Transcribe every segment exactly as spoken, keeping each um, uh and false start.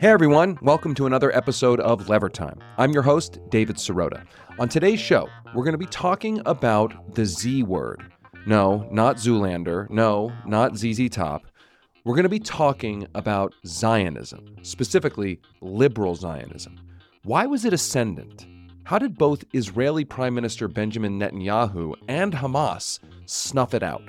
Hey everyone, welcome to another episode of Lever Time. I'm your host, David Sirota. On today's show, we're going to be talking about the Z word. No, not Zoolander. No, not Z Z Top. We're going to be talking about Zionism, specifically liberal Zionism. Why was it ascendant? How did both Israeli Prime Minister Benjamin Netanyahu and Hamas snuff it out?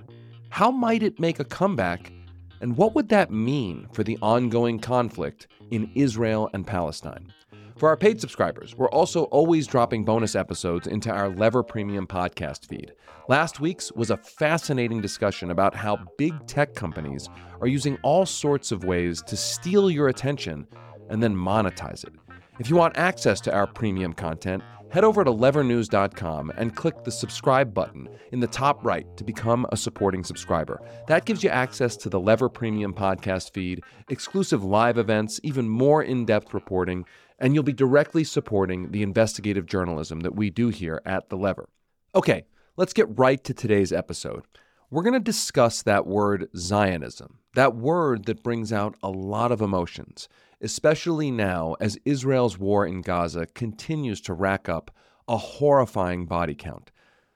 How might it make a comeback? And what would that mean for the ongoing conflict in Israel and Palestine? For our paid subscribers, we're also always dropping bonus episodes into our Lever Premium podcast feed. Last week's was a fascinating discussion about how big tech companies are using all sorts of ways to steal your attention and then monetize it. If you want access to our premium content, head over to lever news dot com and click the subscribe button in the top right to become a supporting subscriber. That gives you access to the Lever Premium podcast feed, exclusive live events, even more in-depth reporting, and you'll be directly supporting the investigative journalism that we do here at the Lever. Okay, let's get right to today's episode. We're going to discuss that word Zionism, that word that brings out a lot of emotions, especially now as Israel's war in Gaza continues to rack up a horrifying body count.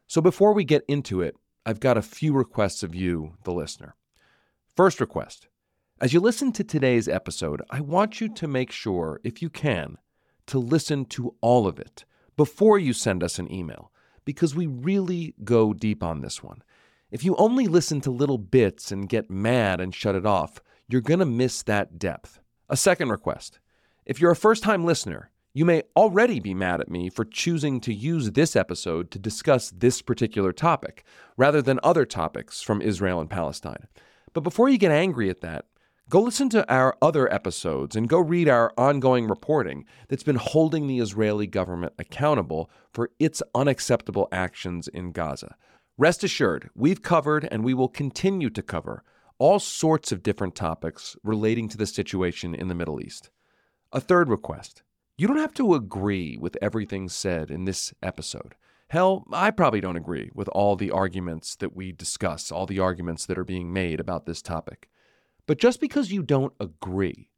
So before we get into it, I've got a few requests of you, the listener. First request, as you listen to today's episode, I want you to make sure, if you can, to listen to all of it before you send us an email, because we really go deep on this one. If you only listen to little bits and get mad and shut it off, you're going to miss that depth. A second request. If you're a first-time listener, you may already be mad at me for choosing to use this episode to discuss this particular topic, rather than other topics from Israel and Palestine. But before you get angry at that, go listen to our other episodes and go read our ongoing reporting that's been holding the Israeli government accountable for its unacceptable actions in Gaza. Rest assured, we've covered and we will continue to cover all sorts of different topics relating to the situation in the Middle East. A third request. You don't have to agree with everything said in this episode. Hell, I probably don't agree with all the arguments that we discuss, all the arguments that are being made about this topic. But just because you don't agree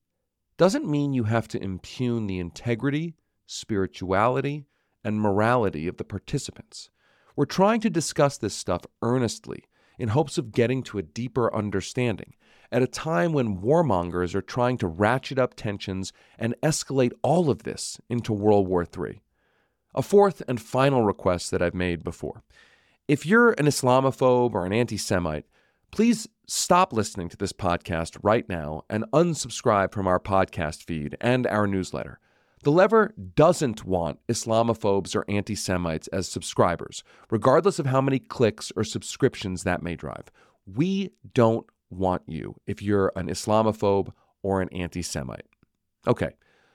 doesn't mean you have to impugn the integrity, spirituality, and morality of the participants. We're trying to discuss this stuff earnestly, in hopes of getting to a deeper understanding, at a time when warmongers are trying to ratchet up tensions and escalate all of this into World War Three. A fourth and final request that I've made before. If you're an Islamophobe or an anti-Semite, please stop listening to this podcast right now and unsubscribe from our podcast feed and our newsletter. The Lever doesn't want Islamophobes or anti-Semites as subscribers, regardless of how many clicks or subscriptions that may drive. We don't want you if you're an Islamophobe or an anti-Semite. Okay,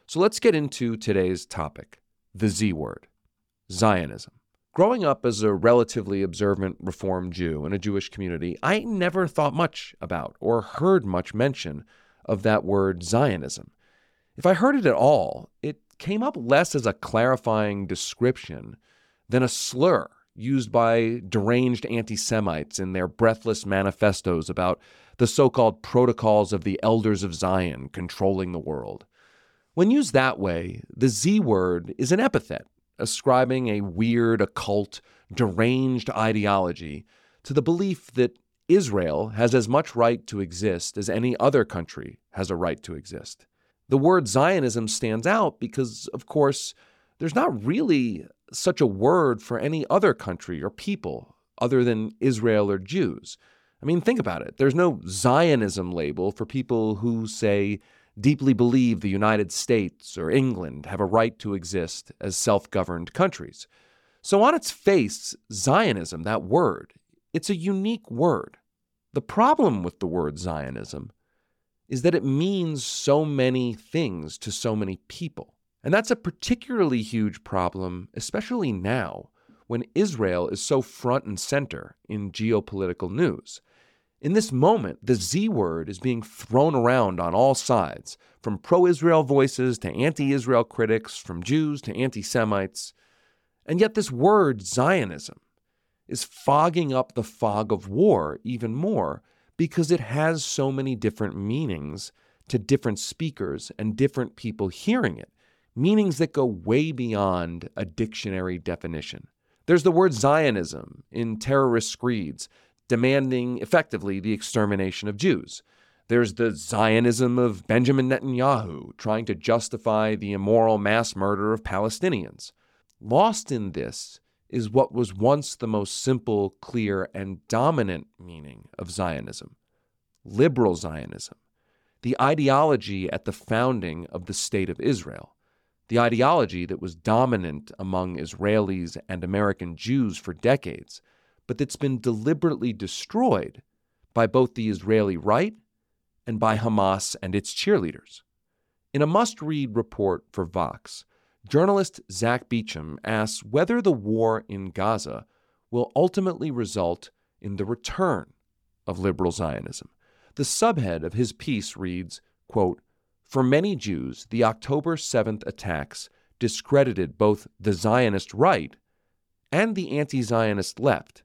so let's get into today's topic, the Z word, Zionism. Growing up as a relatively observant Reform Jew in a Jewish community, I never thought much about or heard much mention of that word Zionism. If I heard it at all, it came up less as a clarifying description than a slur used by deranged anti-Semites in their breathless manifestos about the so-called protocols of the elders of Zion controlling the world. When used that way, the Z word is an epithet ascribing a weird, occult, deranged ideology to the belief that Israel has as much right to exist as any other country has a right to exist. The word Zionism stands out because, of course, there's not really such a word for any other country or people other than Israel or Jews. I mean, think about it. There's no Zionism label for people who, say, deeply believe the United States or England have a right to exist as self-governed countries. So on its face, Zionism, that word, it's a unique word. The problem with the word Zionism is that it means so many things to so many people. And that's a particularly huge problem, especially now, when Israel is so front and center in geopolitical news. In this moment, the Z word is being thrown around on all sides, from pro-Israel voices to anti-Israel critics, from Jews to anti-Semites. And yet this word, Zionism, is fogging up the fog of war even more because it has so many different meanings to different speakers and different people hearing it, meanings that go way beyond a dictionary definition. There's the word Zionism in terrorist screeds, demanding effectively the extermination of Jews. There's the Zionism of Benjamin Netanyahu, trying to justify the immoral mass murder of Palestinians. Lost in this is what was once the most simple, clear, and dominant meaning of Zionism: liberal Zionism, the ideology at the founding of the State of Israel, the ideology that was dominant among Israelis and American Jews for decades, but that's been deliberately destroyed by both the Israeli right and by Hamas and its cheerleaders. In a must-read report for Vox, journalist Zack Beauchamp asks whether the war in Gaza will ultimately result in the return of liberal Zionism. The subhead of his piece reads, quote, "For many Jews, the October seventh attacks discredited both the Zionist right and the anti-Zionist left,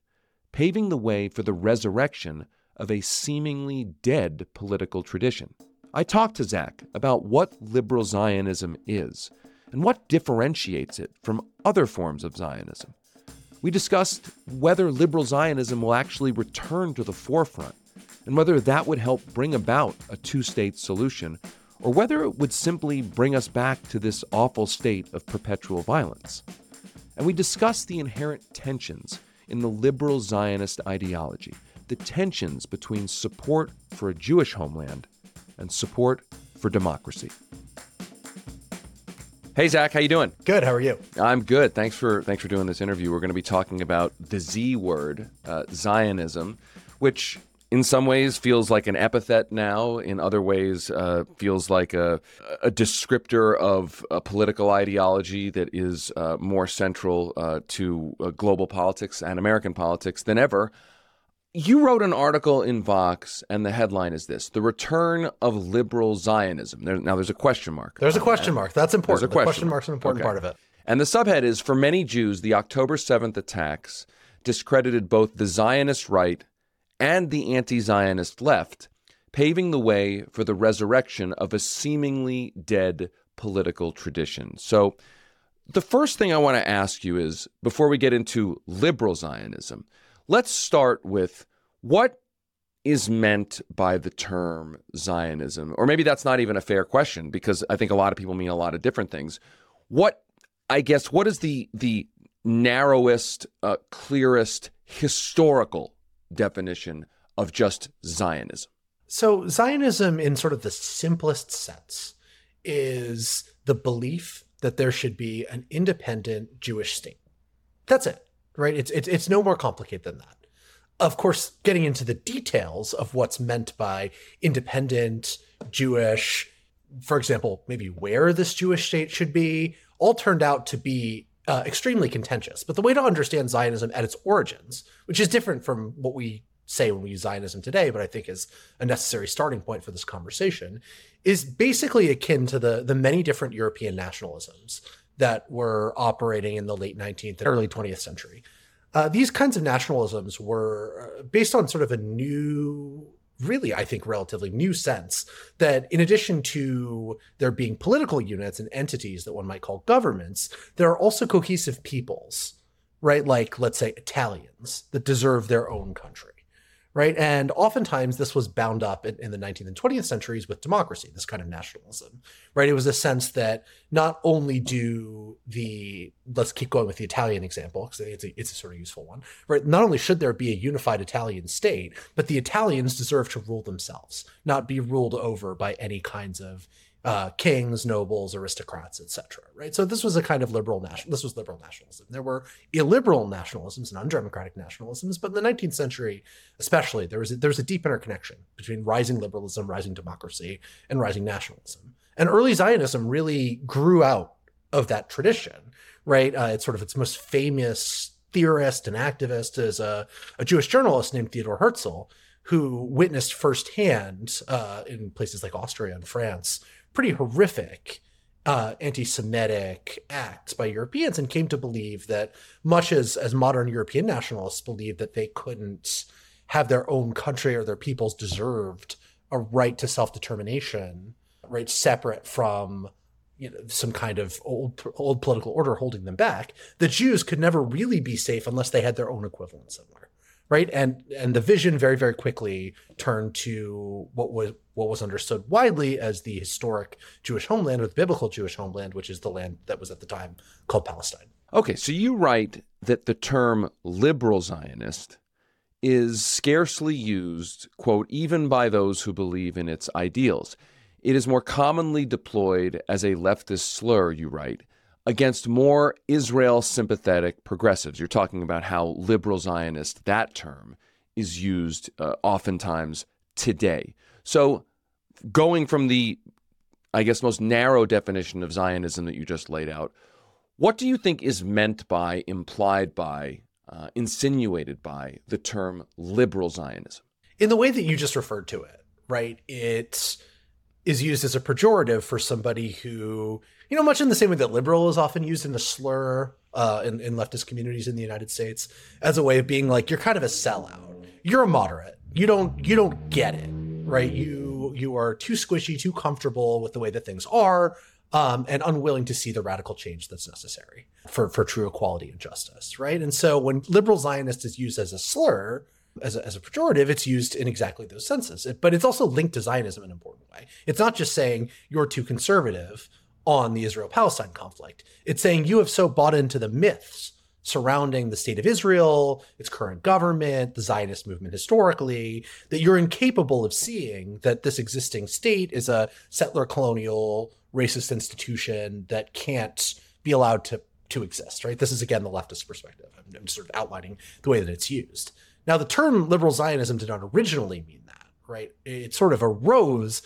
paving the way for the resurrection of a seemingly dead political tradition." I talked to Zach about what liberal Zionism is and what differentiates it from other forms of Zionism. We discussed whether liberal Zionism will actually return to the forefront and whether that would help bring about a two-state solution or whether it would simply bring us back to this awful state of perpetual violence. And we discussed the inherent tensions in the liberal Zionist ideology, the tensions between support for a Jewish homeland and support for democracy. Hey, Zach, how you doing? Good. How are you? I'm good. Thanks for thanks for doing this interview. We're going to be talking about the Z word, uh, Zionism, which in some ways feels like an epithet now, in other ways uh, feels like a, a descriptor of a political ideology that is uh, more central uh, to uh, global politics and American politics than ever. You wrote an article in Vox, and the headline is this: "The Return of Liberal Zionism." There, now, there's a question mark. There's a question mark. That's important. There's a question, the question mark. mark's an important okay. part of it. And the subhead is, "For many Jews, the October seventh attacks discredited both the Zionist right and the anti-Zionist left, paving the way for the resurrection of a seemingly dead political tradition." So the first thing I want to ask you is, before we get into liberal Zionism, let's start with what is meant by the term Zionism, or maybe that's not even a fair question because I think a lot of people mean a lot of different things. What, I guess, what is the the narrowest, uh, clearest historical definition of just Zionism? So Zionism, in sort of the simplest sense, is the belief that there should be an independent Jewish state. That's it, right? It's it's it's no more complicated than that. Of course, getting into the details of what's meant by independent Jewish, for example, maybe where this Jewish state should be, all turned out to be Uh, extremely contentious. But the way to understand Zionism at its origins, which is different from what we say when we use Zionism today, but I think is a necessary starting point for this conversation, is basically akin to the, the many different European nationalisms that were operating in the late nineteenth and early twentieth century. Uh, these kinds of nationalisms were based on sort of a new, really, I think, relatively new sense that in addition to there being political units and entities that one might call governments, there are also cohesive peoples, right? Like, let's say, Italians that deserve their own country, right? And oftentimes this was bound up in, in the nineteenth and twentieth centuries with democracy, this kind of nationalism, right? It was a sense that not only do the, let's keep going with the Italian example, because it's a, it's a sort of useful one, right? Not only should there be a unified Italian state, but the Italians deserve to rule themselves, not be ruled over by any kinds of uh, kings, nobles, aristocrats, et cetera. Right. So this was a kind of liberal national. This was liberal nationalism. There were illiberal nationalisms and undemocratic nationalisms, but in the nineteenth century, especially, there was a, there was a deep interconnection between rising liberalism, rising democracy, and rising nationalism. And early Zionism really grew out of that tradition. Right. Uh, it's sort of its most famous theorist and activist is a, a Jewish journalist named Theodor Herzl, who witnessed firsthand uh, in places like Austria and France pretty horrific uh, anti-Semitic acts by Europeans, and came to believe that much as, as modern European nationalists believe that they couldn't have their own country or their peoples deserved a right to self-determination, right, separate from you know, some kind of old old political order holding them back, the Jews could never really be safe unless they had their own equivalent somewhere, right? And and the vision very, very quickly turned to what was what was understood widely as the historic Jewish homeland, or the biblical Jewish homeland, which is the land that was at the time called Palestine. Okay, so you write that the term liberal Zionist is scarcely used, quote, even by those who believe in its ideals. It is more commonly deployed as a leftist slur, you write, against more Israel-sympathetic progressives. You're talking about how liberal Zionist, that term, is used uh, oftentimes today. So going from the, I guess, most narrow definition of Zionism that you just laid out, what do you think is meant by, implied by, uh, insinuated by the term liberal Zionism? In the way that you just referred to it, right, it's... is used as a pejorative for somebody who, you know, much in the same way that liberal is often used in a slur uh, in, in leftist communities in the United States, as a way of being like, you're kind of a sellout, you're a moderate, you don't you don't get it, right? You you are too squishy, too comfortable with the way that things are, um, and unwilling to see the radical change that's necessary for for true equality and justice, right? And so when liberal Zionist is used as a slur, As a, as a pejorative, it's used in exactly those senses. It, but it's also linked to Zionism in an important way. It's not just saying you're too conservative on the Israel-Palestine conflict. It's saying you have so bought into the myths surrounding the state of Israel, its current government, the Zionist movement historically, that you're incapable of seeing that this existing state is a settler colonial racist institution that can't be allowed to, to exist, right? This is, again, the leftist perspective. I'm sort of outlining the way that it's used. Now, the term liberal Zionism did not originally mean that, right? It sort of arose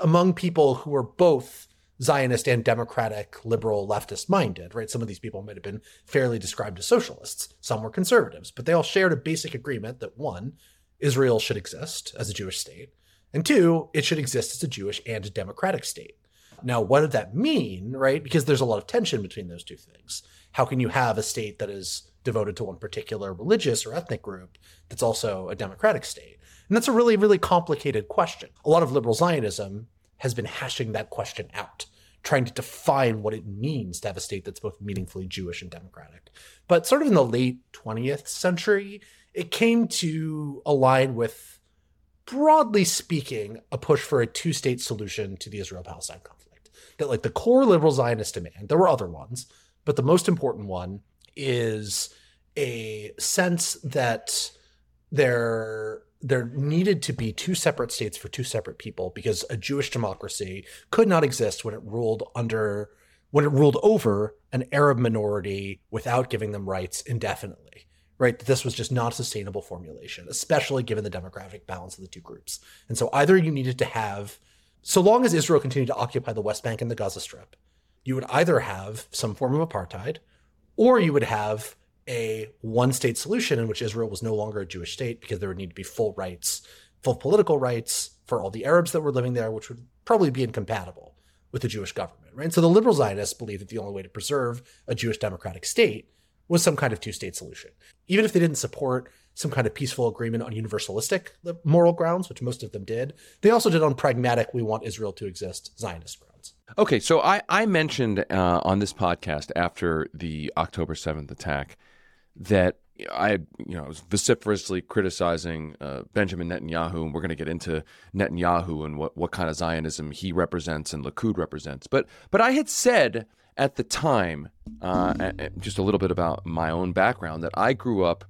among people who were both Zionist and democratic, liberal, leftist-minded, right? Some of these people might have been fairly described as socialists. Some were conservatives, but they all shared a basic agreement that, one, Israel should exist as a Jewish state, and two, it should exist as a Jewish and a democratic state. Now, what did that mean, right? Because there's a lot of tension between those two things. How can you have a state that is devoted to one particular religious or ethnic group that's also a democratic state? And that's a really, really complicated question. A lot of liberal Zionism has been hashing that question out, trying to define what it means to have a state that's both meaningfully Jewish and democratic. But sort of in the late twentieth century, it came to align with, broadly speaking, a push for a two-state solution to the Israel-Palestine conflict. That, like, the core liberal Zionist demand, there were other ones, but the most important one is a sense that there, there needed to be two separate states for two separate people, because a Jewish democracy could not exist when it ruled under, when it ruled over an Arab minority without giving them rights indefinitely, right? This was just not a sustainable formulation, especially given the demographic balance of the two groups. And so either you needed to have, so long as Israel continued to occupy the West Bank and the Gaza Strip, you would either have some form of apartheid, or you would have a one-state solution in which Israel was no longer a Jewish state, because there would need to be full rights, full political rights for all the Arabs that were living there, which would probably be incompatible with the Jewish government, right? And so the liberal Zionists believed that the only way to preserve a Jewish democratic state was some kind of two-state solution. Even if they didn't support some kind of peaceful agreement on universalistic moral grounds, which most of them did, they also did on pragmatic, we want Israel to exist, Zionist grounds. Okay, so I, I mentioned uh, on this podcast after the October seventh attack that I you know, was vociferously criticizing uh, Benjamin Netanyahu, and we're going to get into Netanyahu and what, what kind of Zionism he represents and Likud represents. But, but I had said at the time, uh, just a little bit about my own background, that I grew up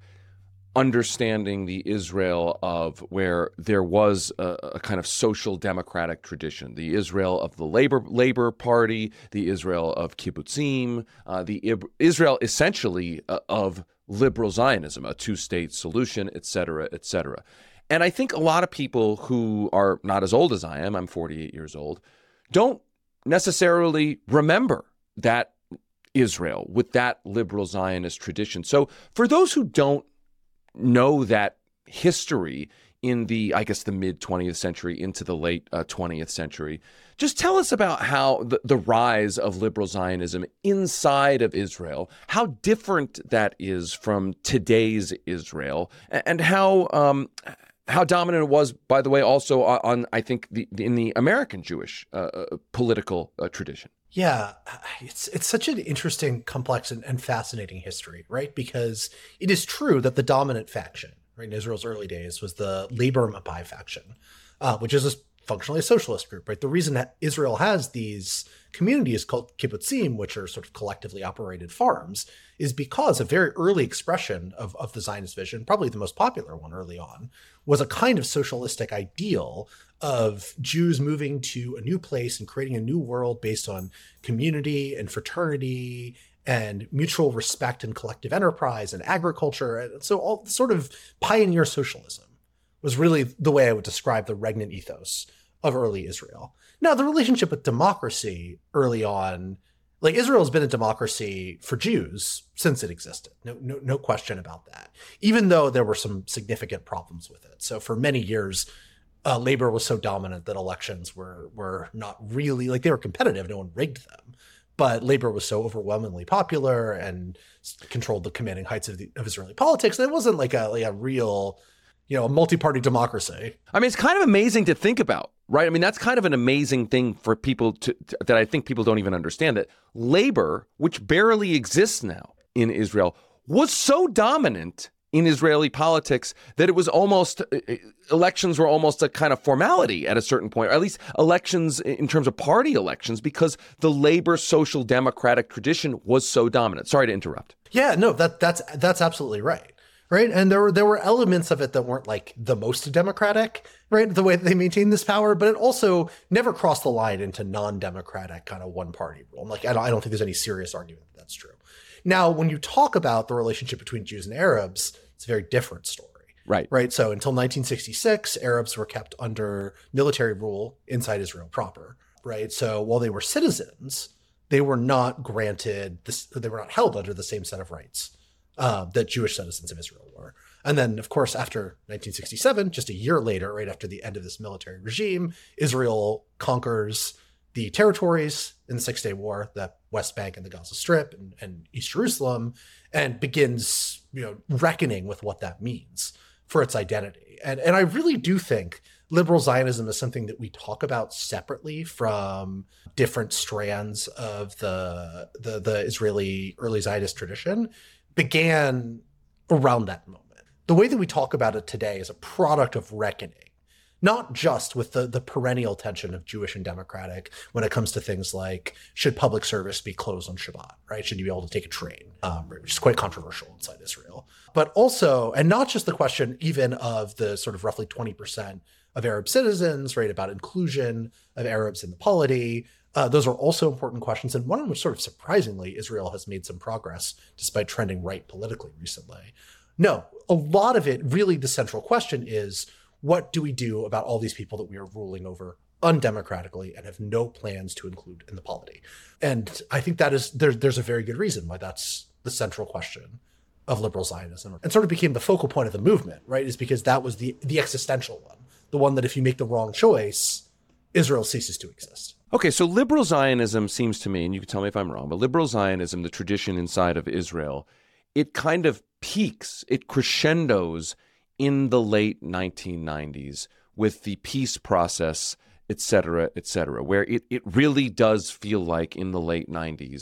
understanding the Israel of where there was a, a kind of social democratic tradition, the Israel of the Labor Labor Party, the Israel of kibbutzim, uh, the Israel essentially uh, of liberal Zionism, a two-state solution, et cetera, et cetera. And I think a lot of people who are not as old as I am, I'm forty-eight years old, don't necessarily remember that Israel with that liberal Zionist tradition. So for those who don't know that history in the, I guess, the mid-twentieth century into the late uh, twentieth century, just tell us about how the, the rise of liberal Zionism inside of Israel, how different that is from today's Israel, and how um, how dominant it was, by the way, also on, I think, the, in the American Jewish uh, political uh, tradition. Yeah, it's it's such an interesting, complex, and, and fascinating history, right? Because it is true that the dominant faction, right, in Israel's early days was the Labor Mapai faction, uh, which is a, functionally a socialist group, right? The reason that Israel has these communities called kibbutzim, which are sort of collectively operated farms, is because a very early expression of, of the Zionist vision, probably the most popular one early on, was a kind of socialistic ideal of Jews moving to a new place and creating a new world based on community and fraternity and mutual respect and collective enterprise and agriculture. And so all sort of pioneer socialism was really the way I would describe the regnant ethos of early Israel. Now, the relationship with democracy early on, like Israel has been a democracy for Jews since it existed. No, no, no question about that, even though there were some significant problems with it. So for many years, Uh, Labor was so dominant that elections were were not really, like, they were competitive. No one rigged them. But Labor was so overwhelmingly popular and controlled the commanding heights of, the, of Israeli politics. And it wasn't like a, like a real, you know, a multi-party democracy. I mean, it's kind of amazing to think about, right? I mean, that's kind of an amazing thing for people to, to that I think people don't even understand, that Labor, which barely exists now in Israel, was so dominant in Israeli politics that it was almost, elections were almost a kind of formality at a certain point, or at least elections in terms of party elections, because the Labor social democratic tradition was so dominant. Sorry to interrupt. Yeah, no, that that's that's absolutely right. Right. And there were there were elements of it that weren't like the most democratic, right, the way that they maintained this power. But it also never crossed the line into non-democratic kind of one party rule. Like, I don't, I don't think there's any serious argument that that's true. Now, when you talk about the relationship between Jews and Arabs, it's a very different story. Right. Right. So until nineteen sixty-six, Arabs were kept under military rule inside Israel proper. Right. So while they were citizens, they were not granted this, they were not held under the same set of rights uh, that Jewish citizens of Israel were. And then, of course, after nineteen sixty-seven, just a year later, right after the end of this military regime, Israel conquers the territories in the Six Day War, the West Bank and the Gaza Strip and, and East Jerusalem, and begins, you know, reckoning with what that means for its identity. And, and I really do think liberal Zionism is something that we talk about separately from different strands of the, the, the Israeli early Zionist tradition, began around that moment. The way that we talk about it today is a product of reckoning, not just with the, the perennial tension of Jewish and democratic when it comes to things like, should public service be closed on Shabbat, right? Should you be able to take a train, um, which is quite controversial inside Israel. But also, and not just the question even of the sort of roughly twenty percent of Arab citizens, right, about inclusion of Arabs in the polity. Uh, those are also important questions, and one of which, sort of surprisingly, Israel has made some progress despite trending right politically recently. No, a lot of it, really the central question is, what do we do about all these people that we are ruling over undemocratically and have no plans to include in the polity? And I think that is, there, there's a very good reason why that's the central question of liberal Zionism, and sort of became the focal point of the movement, right? Is because that was the, the existential one, the one that if you make the wrong choice, Israel ceases to exist. Okay, so liberal Zionism seems to me, and you can tell me if I'm wrong, but liberal Zionism, the tradition inside of Israel, it kind of peaks, it crescendos in the late nineteen nineties with the peace process, et cetera, et cetera, where it, it really does feel like in the late nineties,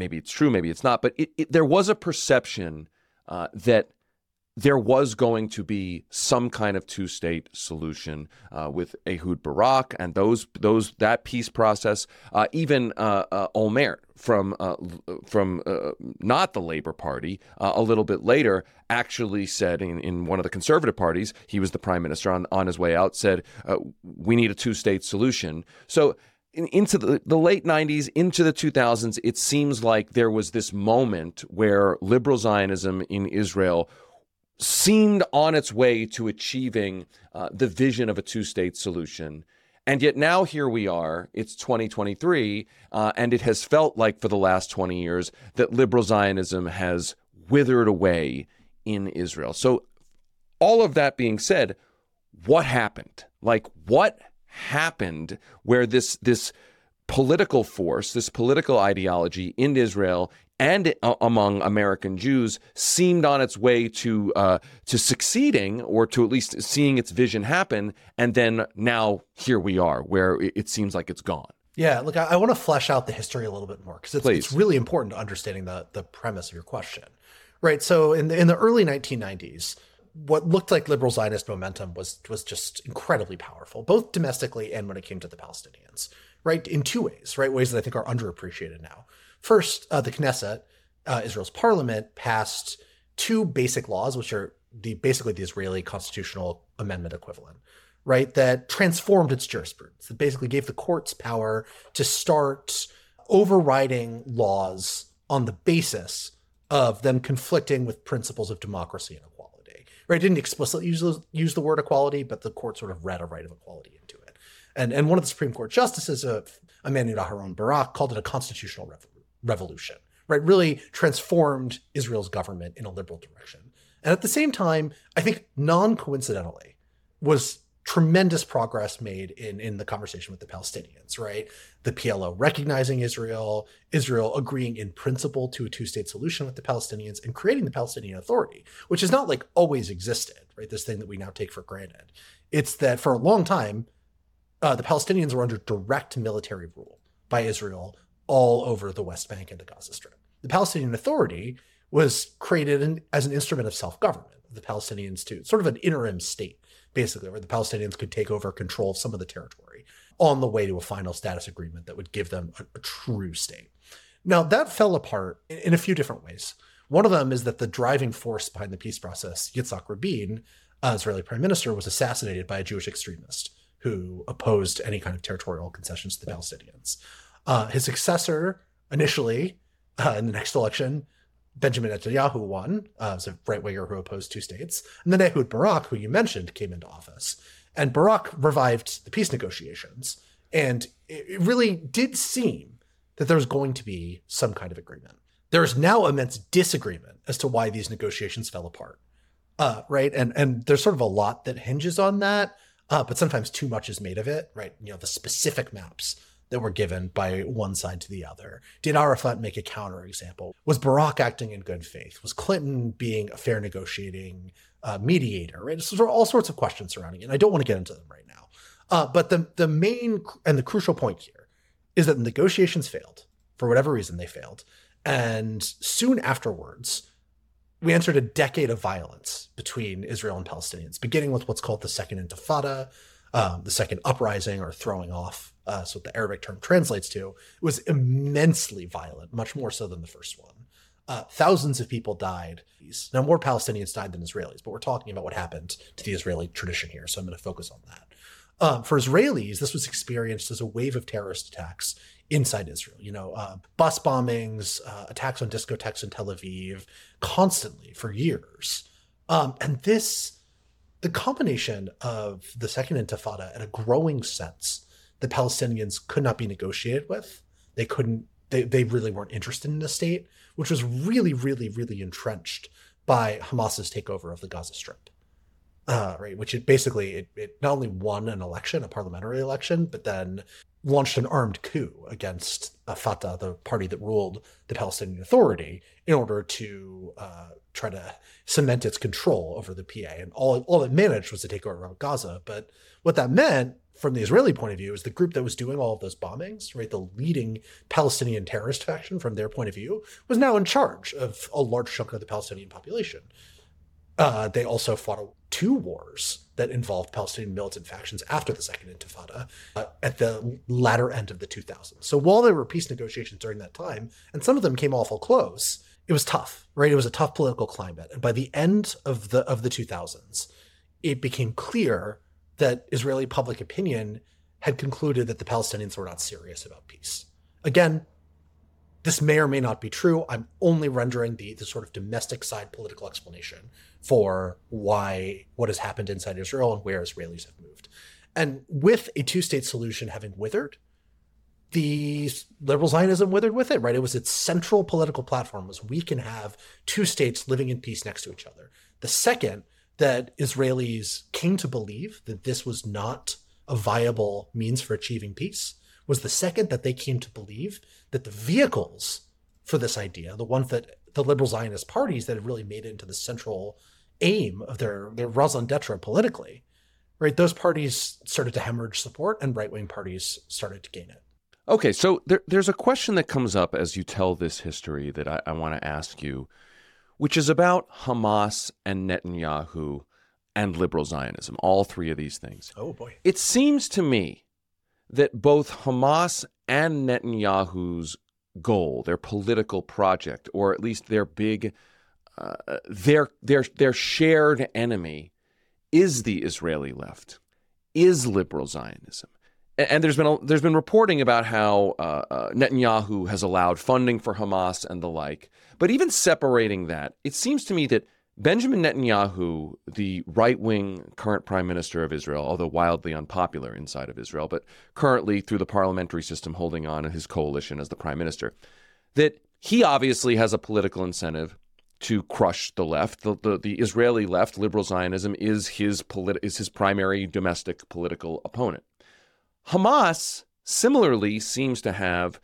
maybe it's true, maybe it's not, but it, it, there was a perception uh, that there was going to be some kind of two-state solution uh, with Ehud Barak and those those that peace process. Uh, even uh, uh, Olmert from uh, from uh, not the Labor Party uh, a little bit later actually said in, in one of the conservative parties, he was the prime minister on, on his way out, said, uh, we need a two-state solution. So in, into the, the late nineties, into the two thousands, it seems like there was this moment where liberal Zionism in Israel seemed on its way to achieving uh, the vision of a two-state solution. And yet now here we are, it's twenty twenty-three, uh, and it has felt like for the last twenty years that liberal Zionism has withered away in Israel. So all of that being said, what happened? Like, what happened where this this political force, this political ideology in Israel and among American Jews seemed on its way to uh, to succeeding, or to at least seeing its vision happen, and then now here we are, where it seems like it's gone. Yeah, look, I, I want to flesh out the history a little bit more, because it's, it's really important to understanding the the premise of your question, right? So in the, in the early nineteen nineties, what looked like liberal Zionist momentum was was just incredibly powerful, both domestically and when it came to the Palestinians, right? In two ways, right? Ways that I think are underappreciated now. First, uh, the Knesset, uh, Israel's parliament, passed two basic laws, which are the basically the Israeli constitutional amendment equivalent, right? That transformed its jurisprudence. That basically gave the courts power to start overriding laws on the basis of them conflicting with principles of democracy and equality. Right? It didn't explicitly use use the word equality, but the court sort of read a right of equality into it. And and one of the Supreme Court justices, a, a man named Aharon Barak, called it a constitutional revolution. revolution, right? Really transformed Israel's government in a liberal direction. And at the same time, I think non-coincidentally was tremendous progress made in, in the conversation with the Palestinians, right? The P L O recognizing Israel, Israel agreeing in principle to a two-state solution with the Palestinians, and creating the Palestinian Authority, which has not like always existed, right? This thing that we now take for granted. It's that for a long time, uh, the Palestinians were under direct military rule by Israel all over the West Bank and the Gaza Strip. The Palestinian Authority was created in, as an instrument of self-government, the Palestinians too, sort of an interim state, basically, where the Palestinians could take over control of some of the territory on the way to a final status agreement that would give them a, a true state. Now, that fell apart in, in a few different ways. One of them is that the driving force behind the peace process, Yitzhak Rabin, uh, Israeli prime minister, was assassinated by a Jewish extremist who opposed any kind of territorial concessions to the Palestinians. Uh, his successor, initially, uh, in the next election, Benjamin Netanyahu won, uh, was a right-winger who opposed two states. And then Ehud Barak, who you mentioned, came into office. And Barak revived the peace negotiations. And it, it really did seem that there was going to be some kind of agreement. There is now immense disagreement as to why these negotiations fell apart, uh, right? And, and there's sort of a lot that hinges on that, uh, but sometimes too much is made of it, right? You know, the specific maps that were given by one side to the other. Did Arafat make a counterexample? Was Barak acting in good faith? Was Clinton being a fair negotiating uh, mediator? Right? So there are all sorts of questions surrounding it, and I don't want to get into them right now. Uh, but the, the main and the crucial point here is that the negotiations failed. For whatever reason, they failed. And soon afterwards, we entered a decade of violence between Israel and Palestinians, beginning with what's called the Second Intifada, um, the Second Uprising, or throwing off. Uh, so what the Arabic term translates to, it was immensely violent, much more so than the first one. Uh, thousands of people died. Now, more Palestinians died than Israelis, but we're talking about what happened to the Israeli tradition here, so I'm going to focus on that. Um, for Israelis, this was experienced as a wave of terrorist attacks inside Israel. You know, uh, bus bombings, uh, attacks on discotheques in Tel Aviv, constantly for years. Um, and this, the combination of the Second Intifada and a growing sense the Palestinians could not be negotiated with. They couldn't, they, they really weren't interested in the state, which was really, really, really entrenched by Hamas's takeover of the Gaza Strip, uh, right? Which it basically, it, it not only won an election, a parliamentary election, but then launched an armed coup against uh, Fatah, the party that ruled the Palestinian Authority, in order to uh, try to cement its control over the P A. And all, all it managed was to take over Gaza. But what that meant from the Israeli point of view is the group that was doing all of those bombings, right, the leading Palestinian terrorist faction from their point of view, was now in charge of a large chunk of the Palestinian population. Uh, they also fought two wars that involved Palestinian militant factions after the Second Intifada uh, at the latter end of the two thousands. So while there were peace negotiations during that time, and some of them came awful close, it was tough, right? It was a tough political climate. And by the end of the of the two thousands, it became clear that Israeli public opinion had concluded that the Palestinians were not serious about peace. Again, this may or may not be true. I'm only rendering the, the sort of domestic side political explanation for why what has happened inside Israel and where Israelis have moved. And with a two-state solution having withered, the liberal Zionism withered with it, right? It was its central political platform was we can have two states living in peace next to each other. The second that Israelis came to believe that this was not a viable means for achieving peace was the second that they came to believe that the vehicles for this idea, the ones that the liberal Zionist parties that have really made it into the central aim of their, their raison d'etre politically, right? Those parties started to hemorrhage support and right-wing parties started to gain it. Okay, so there, there's a question that comes up as you tell this history that I, I want to ask you, which is about Hamas and Netanyahu and liberal Zionism, all three of these things. Oh, boy. It seems to me that both Hamas and Netanyahu's goal, their political project, or at least their big, uh, their their their shared enemy, is the Israeli left, is liberal Zionism, and, and there's been a, there's been reporting about how uh, uh, Netanyahu has allowed funding for Hamas and the like. But even separating that, it seems to me that Benjamin Netanyahu, the right-wing current prime minister of Israel, although wildly unpopular inside of Israel, but currently through the parliamentary system holding on in his coalition as the prime minister, that he obviously has a political incentive to crush the left. The, the, the Israeli left, liberal Zionism, is his politi- is his primary domestic political opponent. Hamas similarly seems to have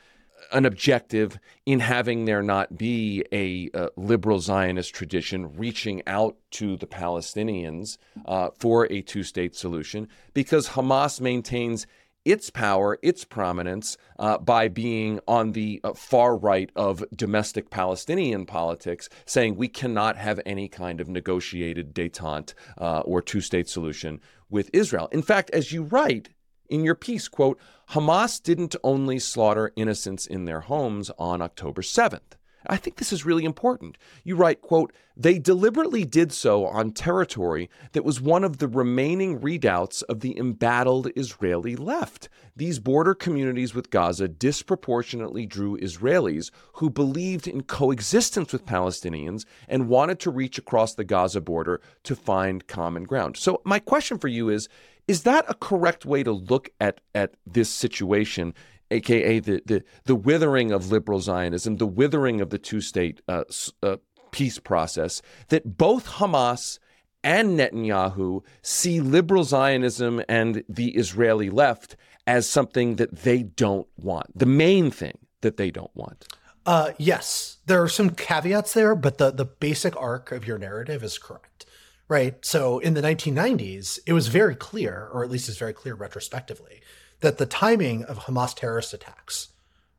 an objective in having there not be a uh, liberal Zionist tradition reaching out to the Palestinians uh, for a two-state solution, because Hamas maintains its power, its prominence, uh, by being on the uh, far right of domestic Palestinian politics, saying we cannot have any kind of negotiated detente uh, or two-state solution with Israel. In fact, as you write in your piece, quote, Hamas didn't only slaughter innocents in their homes on October seventh. I think this is really important. You write, quote, they deliberately did so on territory that was one of the remaining redoubts of the embattled Israeli left. These border communities with Gaza disproportionately drew Israelis who believed in coexistence with Palestinians and wanted to reach across the Gaza border to find common ground. So my question for you is, is that a correct way to look at, at this situation, a k a the, the, the withering of liberal Zionism, the withering of the two-state uh, uh, peace process, that both Hamas and Netanyahu see liberal Zionism and the Israeli left as something that they don't want, the main thing that they don't want? Uh, yes, there are some caveats there, but the, the basic arc of your narrative is correct. Right. So in the nineteen nineties, it was very clear, or at least it's very clear retrospectively, that the timing of Hamas terrorist attacks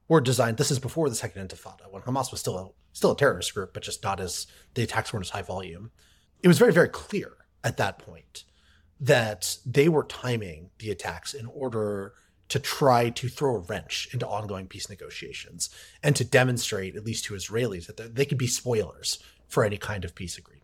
were designed. This is before the Second Intifada, when Hamas was still a, still a terrorist group, but just not as the attacks weren't as high volume. It was very, very clear at that point that they were timing the attacks in order to try to throw a wrench into ongoing peace negotiations and to demonstrate, at least to Israelis, that they could be spoilers for any kind of peace agreement.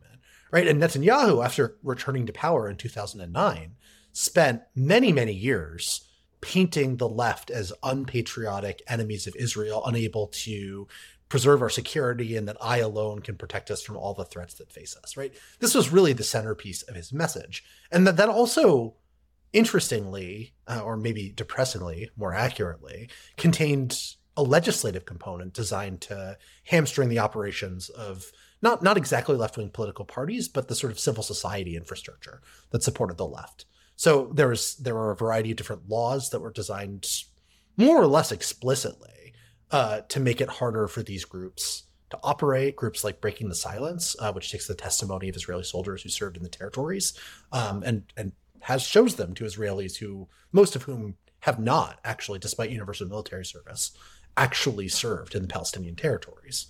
Right. And Netanyahu, after returning to power in two thousand nine, spent many, many years painting the left as unpatriotic enemies of Israel, unable to preserve our security, and that I alone can protect us from all the threats that face us. Right. This was really the centerpiece of his message. And that, that also, interestingly, uh, or maybe depressingly, more accurately, contained a legislative component designed to hamstring the operations of Not not exactly left-wing political parties, but the sort of civil society infrastructure that supported the left. So there was there were a variety of different laws that were designed more or less explicitly uh, to make it harder for these groups to operate. Groups like Breaking the Silence, uh, which takes the testimony of Israeli soldiers who served in the territories, um, and and has shows them to Israelis who most of whom have not actually, despite universal military service, actually served in the Palestinian territories.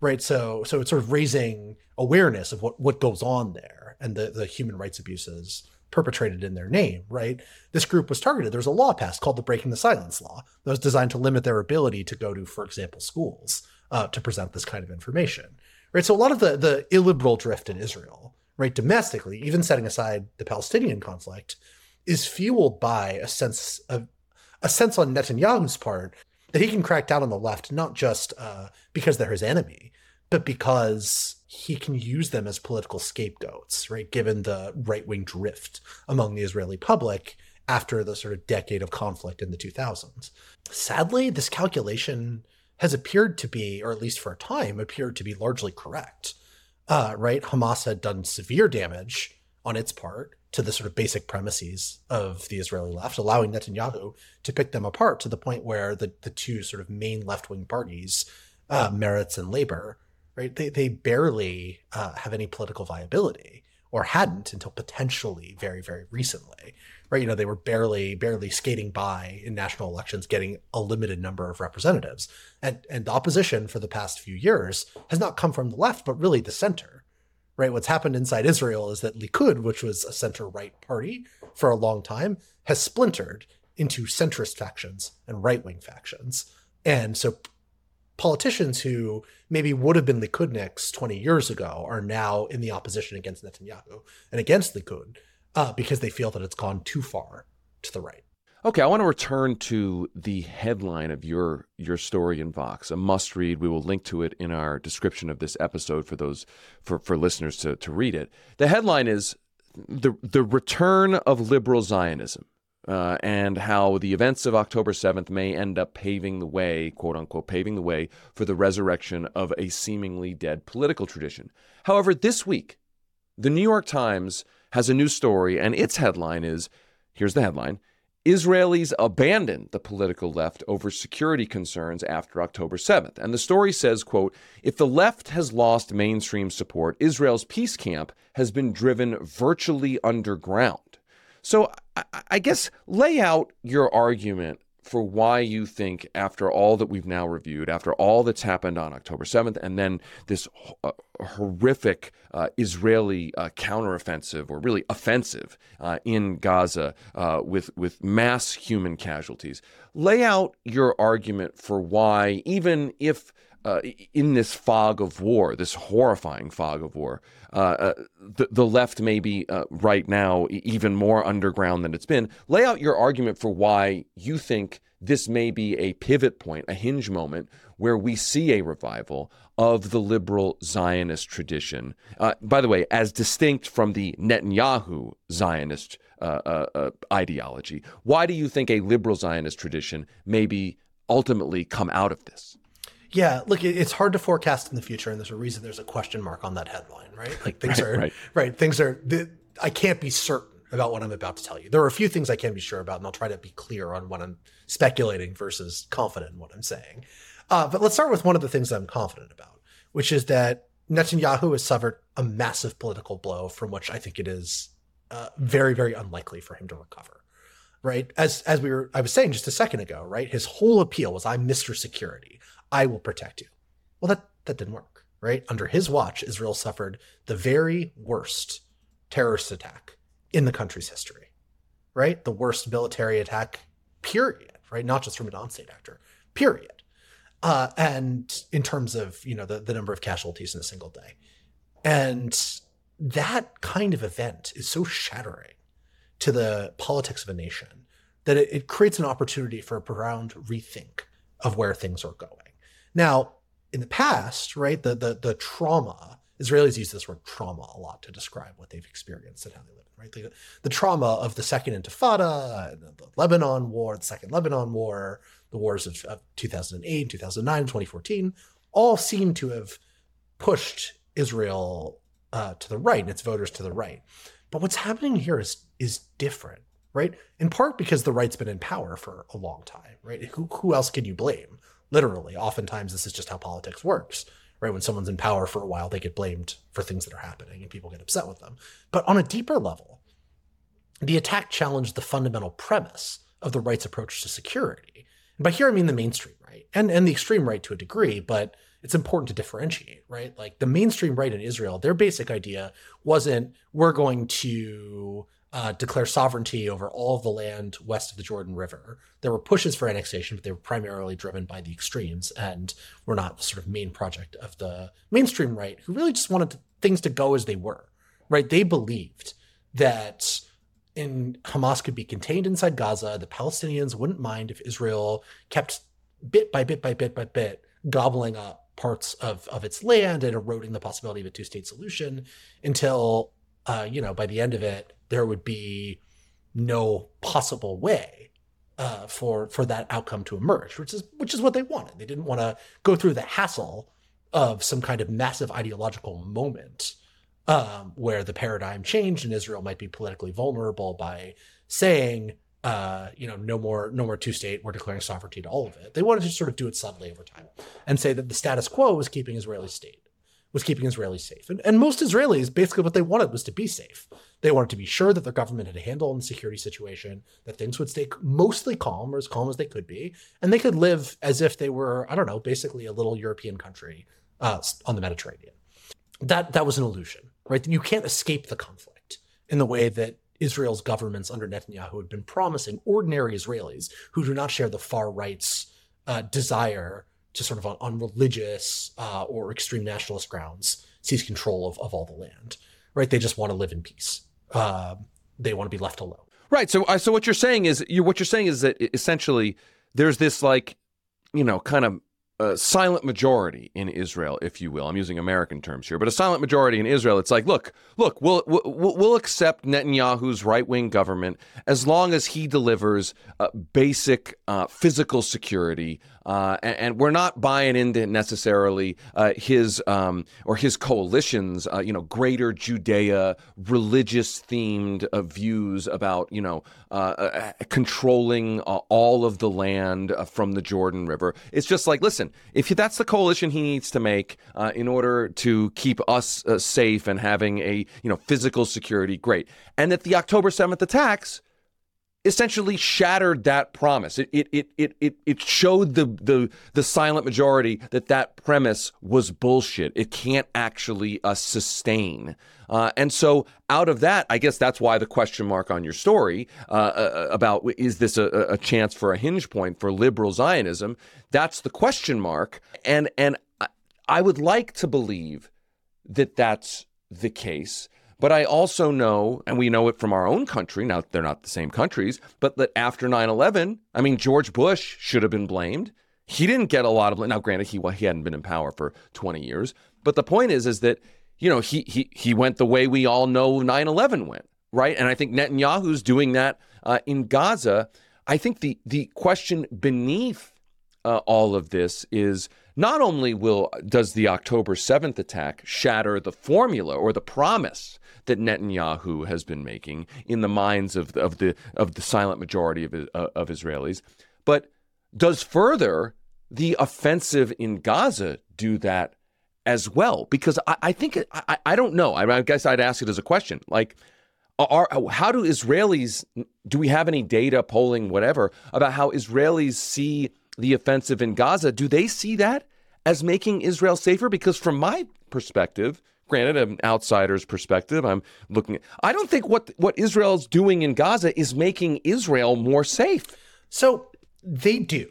right? So so it's sort of raising awareness of what, what goes on there and the, the human rights abuses perpetrated in their name, right? This group was targeted. There was a law passed called the Breaking the Silence law that was designed to limit their ability to go to, for example, schools uh, to present this kind of information, right? So a lot of the, the illiberal drift in Israel, right, domestically, even setting aside the Palestinian conflict, is fueled by a sense of a sense on Netanyahu's part that he can crack down on the left, not just uh, because they're his enemy, but because he can use them as political scapegoats, right, given the right-wing drift among the Israeli public after the sort of decade of conflict in the two thousands. Sadly, this calculation has appeared to be, or at least for a time, appeared to be largely correct, uh, right? Hamas had done severe damage on its part to the sort of basic premises of the Israeli left, allowing Netanyahu to pick them apart to the point where the, the two sort of main left-wing parties, uh, Meretz and Labor, right, they they barely uh, have any political viability, or hadn't until potentially very, very recently, right? You know, they were barely, barely skating by in national elections, getting a limited number of representatives, and and the opposition for the past few years has not come from the left, but really the center, right? What's happened inside Israel is that Likud, which was a center-right party for a long time, has splintered into centrist factions and right-wing factions, and so politicians who maybe would have been Likudniks twenty years ago are now in the opposition against Netanyahu and against Likud uh, because they feel that it's gone too far to the right. Okay, I want to return to the headline of your your story in Vox, a must read. We will link to it in our description of this episode for those for, for listeners to, to read it. The headline is the the return of liberal Zionism. Uh, and how the events of October seventh may end up paving the way, quote unquote, paving the way for the resurrection of a seemingly dead political tradition. However, this week, the New York Times has a new story, and its headline is, here's the headline, Israelis abandoned the political left over security concerns after October seventh. And the story says, quote, if the left has lost mainstream support, Israel's peace camp has been driven virtually underground. So I guess lay out your argument for why you think after all that we've now reviewed, after all that's happened on October seventh, and then this uh, horrific uh, Israeli uh, counteroffensive, or really offensive uh, in Gaza uh, with, with mass human casualties, lay out your argument for why, even if Uh, in this fog of war, this horrifying fog of war, uh, uh, the, the left may be uh, right now even more underground than it's been. Lay out your argument for why you think this may be a pivot point, a hinge moment where we see a revival of the liberal Zionist tradition. Uh, by the way, as distinct from the Netanyahu Zionist uh, uh, uh, ideology. Why do you think a liberal Zionist tradition may be ultimately come out of this? Yeah, look, it's hard to forecast in the future, and there's a reason there's a question mark on that headline, right? Like things right, are right. right. Things are. The, I can't be certain about what I'm about to tell you. There are a few things I can be sure about, and I'll try to be clear on what I'm speculating versus confident in what I'm saying. Uh, but let's start with one of the things I'm confident about, which is that Netanyahu has suffered a massive political blow from which I think it is uh, very, very unlikely for him to recover. Right? As as we were, I was saying just a second ago, right? His whole appeal was, "I'm Mister Security. I will protect you." Well, that, that didn't work, right? Under his watch, Israel suffered the very worst terrorist attack in the country's history, right? The worst military attack, period, right? Not just from a non-state actor, period. Uh, and in terms of, you know, the, the number of casualties in a single day. And that kind of event is so shattering to the politics of a nation that it, it creates an opportunity for a profound rethink of where things are going. Now, in the past, right, the, the the trauma, Israelis use this word trauma a lot to describe what they've experienced and how they live, right? The, the trauma of the Second Intifada, the, the Lebanon War, the Second Lebanon War, the wars of, of two thousand eight, two thousand nine, twenty fourteen, all seem to have pushed Israel uh, to the right and its voters to the right. But what's happening here is is different, right? In part because the right's been in power for a long time, right? Who, who else can you blame? Literally, oftentimes this is just how politics works, right? When someone's in power for a while, they get blamed for things that are happening and people get upset with them. But on a deeper level, the attack challenged the fundamental premise of the right's approach to security. And by here, I mean the mainstream right. right and and the extreme right to a degree, but it's important to differentiate, right? Like the mainstream right in Israel, their basic idea wasn't we're going to uh, declare sovereignty over all of the land west of the Jordan River. There were pushes for annexation, but they were primarily driven by the extremes and were not the sort of main project of the mainstream right, who really just wanted to, things to go as they were, right? They believed that in Hamas could be contained inside Gaza, the Palestinians wouldn't mind if Israel kept bit by bit by bit by bit gobbling up parts of, of its land and eroding the possibility of a two-state solution until, uh, you know, by the end of it, there would be no possible way uh, for for that outcome to emerge, which is which is what they wanted. They didn't want to go through the hassle of some kind of massive ideological moment um, where the paradigm changed and Israel might be politically vulnerable by saying, Uh, you know, no more, no more two-state. We're declaring sovereignty to all of it. They wanted to sort of do it subtly over time, and say that the status quo was keeping Israeli state, was keeping Israelis safe. And, and most Israelis, basically, what they wanted was to be safe. They wanted to be sure that their government had a handle on the security situation, that things would stay mostly calm, or as calm as they could be, and they could live as if they were, I don't know, basically a little European country uh, on the Mediterranean. That that was an illusion, right? You can't escape the conflict in the way that Israel's governments under Netanyahu have been promising ordinary Israelis who do not share the far right's uh, desire to sort of on, on religious uh, or extreme nationalist grounds seize control of, of all the land, right? They just want to live in peace. Uh, they want to be left alone. Right. So, uh, so what you're saying is you what you're saying is that essentially there's this like, you know, kind of a silent majority in Israel, if you will. I'm using American terms here, but a silent majority in Israel. It's like, look, look, we'll we'll, we'll accept Netanyahu's right wing government as long as he delivers uh, basic uh, physical security, uh, and, and we're not buying into necessarily uh, his um, or his coalition's, uh, you know, greater Judea religious themed uh, views about, you know, uh, uh, controlling uh, all of the land uh, from the Jordan River. It's just like, listen. If that's the coalition he needs to make uh, in order to keep us uh, safe and having a, you know, physical security, great. And that the October seventh attacks essentially shattered that promise. It it it it it showed the the the silent majority that that premise was bullshit. It can't actually uh, sustain. Uh, and so out of that, I guess that's why the question mark on your story uh, about is this a, a chance for a hinge point for liberal Zionism? That's the question mark. And and I would like to believe that that's the case. But I also know, and we know it from our own country, now they're not the same countries, but that after nine eleven, I mean, George Bush should have been blamed. He didn't get a lot of blame. Now, granted, he he hadn't been in power for twenty years. But the point is, is that, you know, he he he went the way we all know nine eleven went, right? And I think Netanyahu's doing that uh, in Gaza. I think the, the question beneath uh, all of this is, not only will does the October seventh attack shatter the formula or the promise that Netanyahu has been making in the minds of of the of the silent majority of uh, of Israelis, but does further the offensive in Gaza do that as well? Because I, I think I, I don't know. I, I guess I'd ask it as a question, like, are how do Israelis? Do we have any data, polling, whatever, about how Israelis see the offensive in Gaza? Do they see that as making Israel safer? Because from my perspective, granted, an outsider's perspective, I'm looking at, I don't think what what Israel's doing in Gaza is making Israel more safe. So they do,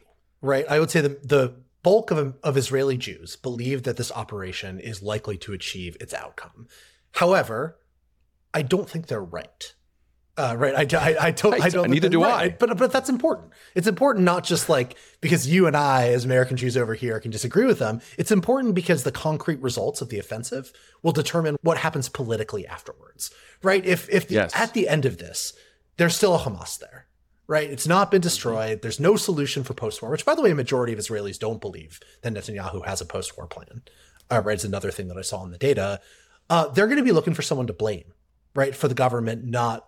right? I would say the, the bulk of, of Israeli Jews believe that this operation is likely to achieve its outcome. However, I don't think they're right. Uh, right. I, I, I don't, I don't, neither do I, but, but that's important. It's important, not just like, because you and I, as American Jews over here, can disagree with them. It's important because the concrete results of the offensive will determine what happens politically afterwards, right? If, if the, yes. At the end of this, there's still a Hamas there, right? It's not been destroyed. There's no solution for post-war, which, by the way, a majority of Israelis don't believe that Netanyahu has a post-war plan. Uh, right. It's another thing that I saw in the data. Uh, they're going to be looking for someone to blame, right? For the government not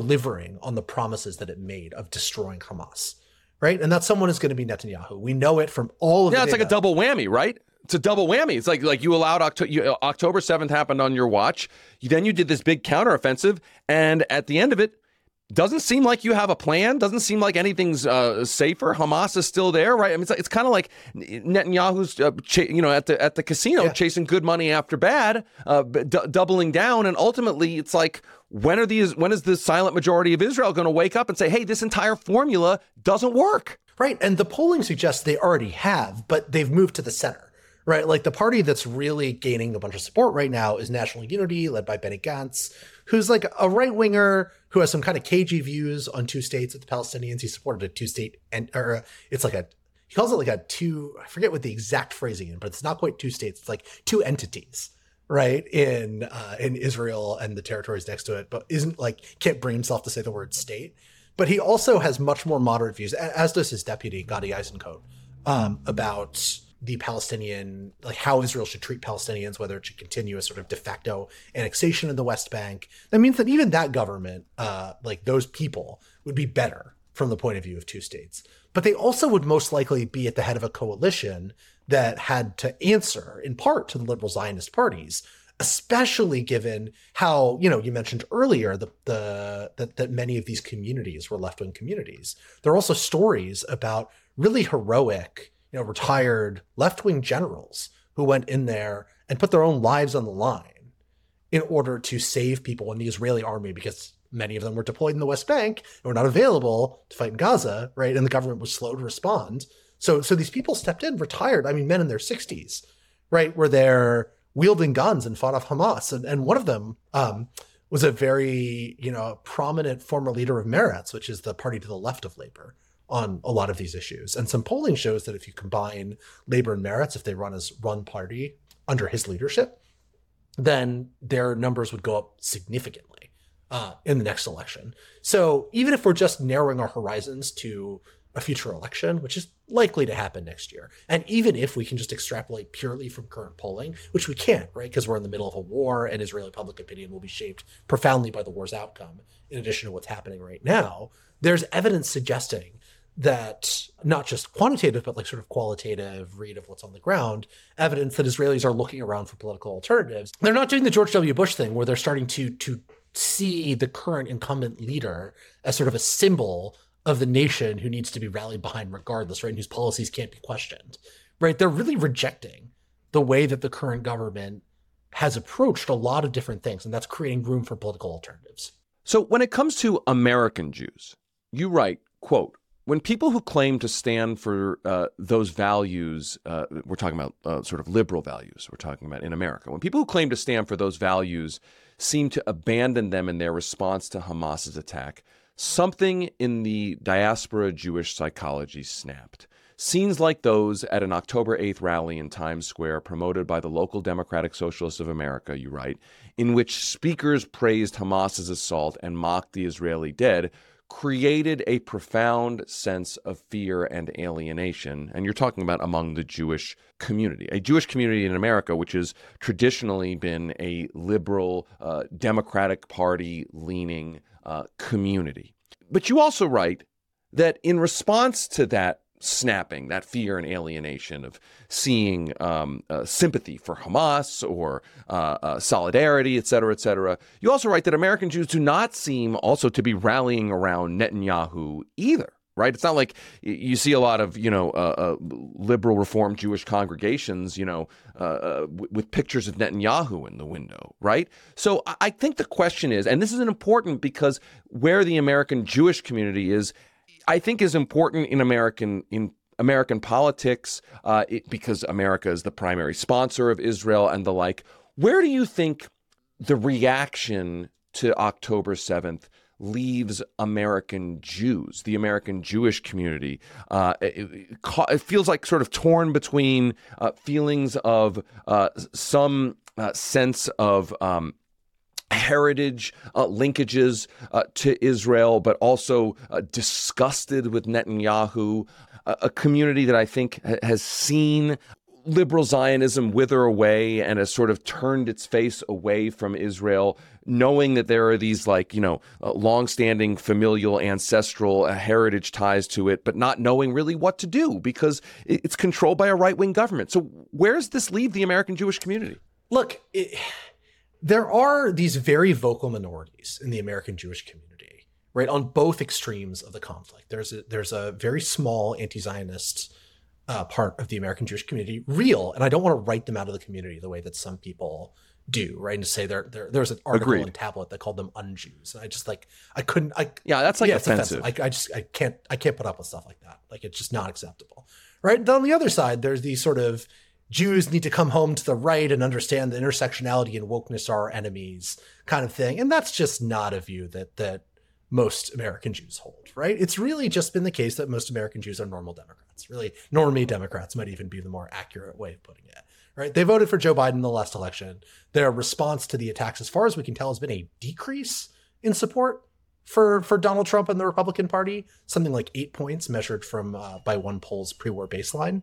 delivering on the promises that it made of destroying Hamas, right? And that someone is going to be Netanyahu. We know it from all of yeah, the Yeah, it's data. Like a double whammy, right? It's a double whammy. It's like like you allowed Octo- you, October seventh happened on your watch. You, then you did this big counteroffensive. And at the end of it, Doesn't seem like you have a plan. Doesn't seem like anything's uh, safer. Hamas is still there, right? I mean, it's, it's kind of like Netanyahu's, uh, cha- you know, at the at the casino, yeah. chasing good money after bad, uh, d- doubling down, and ultimately, it's like, when are these? When is the silent majority of Israel going to wake up and say, "Hey, this entire formula doesn't work"? Right, and the polling suggests they already have, but they've moved to the center. Right, like the party that's really gaining a bunch of support right now is National Unity, led by Benny Gantz, who's like a right-winger who has some kind of cagey views on two states with the Palestinians. He supported a two-state, and or it's like a, he calls it like a two, I forget what the exact phrasing is, but it's not quite two states. It's like two entities, right, in uh, in Israel and the territories next to it, but isn't like, can't bring himself to say the word state. But he also has much more moderate views, as does his deputy, Gadi Eisenkot, um, about the Palestinian, like how Israel should treat Palestinians, whether it should continue a sort of de facto annexation of the West Bank. That means that even that government, uh, like those people, would be better from the point of view of two states. But they also would most likely be at the head of a coalition that had to answer in part to the liberal Zionist parties, especially given how, you know, you mentioned earlier the, the that, that many of these communities were left-wing communities. There are also stories about really heroic, you know, retired left-wing generals who went in there and put their own lives on the line in order to save people in the Israeli army, because many of them were deployed in the West Bank and were not available to fight in Gaza, right? And the government was slow to respond. So, so these people stepped in, retired, I mean, men in their sixties, right, were there wielding guns and fought off Hamas. And, and one of them um, was a very, you know, prominent former leader of Meretz, which is the party to the left of Labor, on a lot of these issues. And some polling shows that if you combine Labor and Meretz, if they run as one party under his leadership, then their numbers would go up significantly uh, in the next election. So even if we're just narrowing our horizons to a future election, which is likely to happen next year, and even if we can just extrapolate purely from current polling, which we can't, right, because we're in the middle of a war and Israeli public opinion will be shaped profoundly by the war's outcome, in addition to what's happening right now, there's evidence suggesting that not just quantitative, but like sort of qualitative read of what's on the ground, evidence that Israelis are looking around for political alternatives. They're not doing the George W. Bush thing where they're starting to to see the current incumbent leader as sort of a symbol of the nation who needs to be rallied behind regardless, right, and whose policies can't be questioned, right? They're really rejecting the way that the current government has approached a lot of different things, and that's creating room for political alternatives. So when it comes to American Jews, you write, quote, when people who claim to stand for uh, those values, uh, we're talking about uh, sort of liberal values we're talking about in America, when people who claim to stand for those values seem to abandon them in their response to Hamas's attack, something in the diaspora Jewish psychology snapped. Scenes like those at an October eighth rally in Times Square promoted by the local Democratic Socialists of America, you write, in which speakers praised Hamas's assault and mocked the Israeli dead, created a profound sense of fear and alienation. And you're talking about among the Jewish community, a Jewish community in America, which has traditionally been a liberal, uh, Democratic Party leaning uh, community. But you also write that in response to that snapping, that fear and alienation of seeing um, uh, sympathy for Hamas or uh, uh, solidarity, et cetera, et cetera. You also write that American Jews do not seem also to be rallying around Netanyahu either, right? It's not like you see a lot of, you know, uh, uh, liberal reform Jewish congregations, you know, uh, uh, w- with pictures of Netanyahu in the window, right? So I-, I think the question is, and this is important because where the American Jewish community is, I think is important in American in American politics uh, it, because America is the primary sponsor of Israel and the like. Where do you think the reaction to October seventh leaves American Jews, the American Jewish community? Uh, it, it feels like sort of torn between uh, feelings of uh, some uh, sense of um heritage uh, linkages uh, to Israel, but also uh, disgusted with Netanyahu, a, a community that I think ha- has seen liberal Zionism wither away and has sort of turned its face away from Israel, knowing that there are these like, you know, uh, longstanding familial ancestral uh, heritage ties to it, but not knowing really what to do because it's controlled by a right-wing government. So where does this leave the American Jewish community? Look, it... There are these very vocal minorities in the American Jewish community, right, on both extremes of the conflict. There's a, there's a very small anti-Zionist uh, part of the American Jewish community, real, and I don't want to write them out of the community the way that some people do, right? And to say there, there, there's an article Agreed. in Tablet that called them un-Jews, and I just like, I couldn't, I yeah, that's like yeah, offensive. offensive. I, I just, I can't, I can't put up with stuff like that. Like, it's just not acceptable, right? Then on the other side, there's these sort of Jews need to come home to the right and understand that intersectionality and wokeness are our enemies kind of thing. And that's just not a view that that most American Jews hold, right? It's really just been the case that most American Jews are normal Democrats. Really, normie Democrats might even be the more accurate way of putting it, right? They voted for Joe Biden in the last election. Their response to the attacks, as far as we can tell, has been a decrease in support for for Donald Trump and the Republican Party, something like eight points measured from uh, by one poll's pre-war baseline.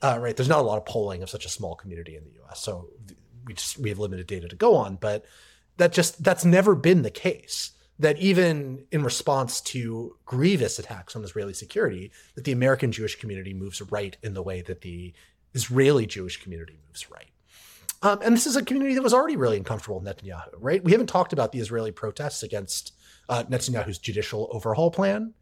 Uh, right, there's not a lot of polling of such a small community in the U S, so we just we have limited data to go on. But that just that's never been the case. That even in response to grievous attacks on Israeli security, that the American Jewish community moves right in the way that the Israeli Jewish community moves right. Um, and this is a community that was already really uncomfortable with Netanyahu. Right, we haven't talked about the Israeli protests against uh, Netanyahu's judicial overhaul plan.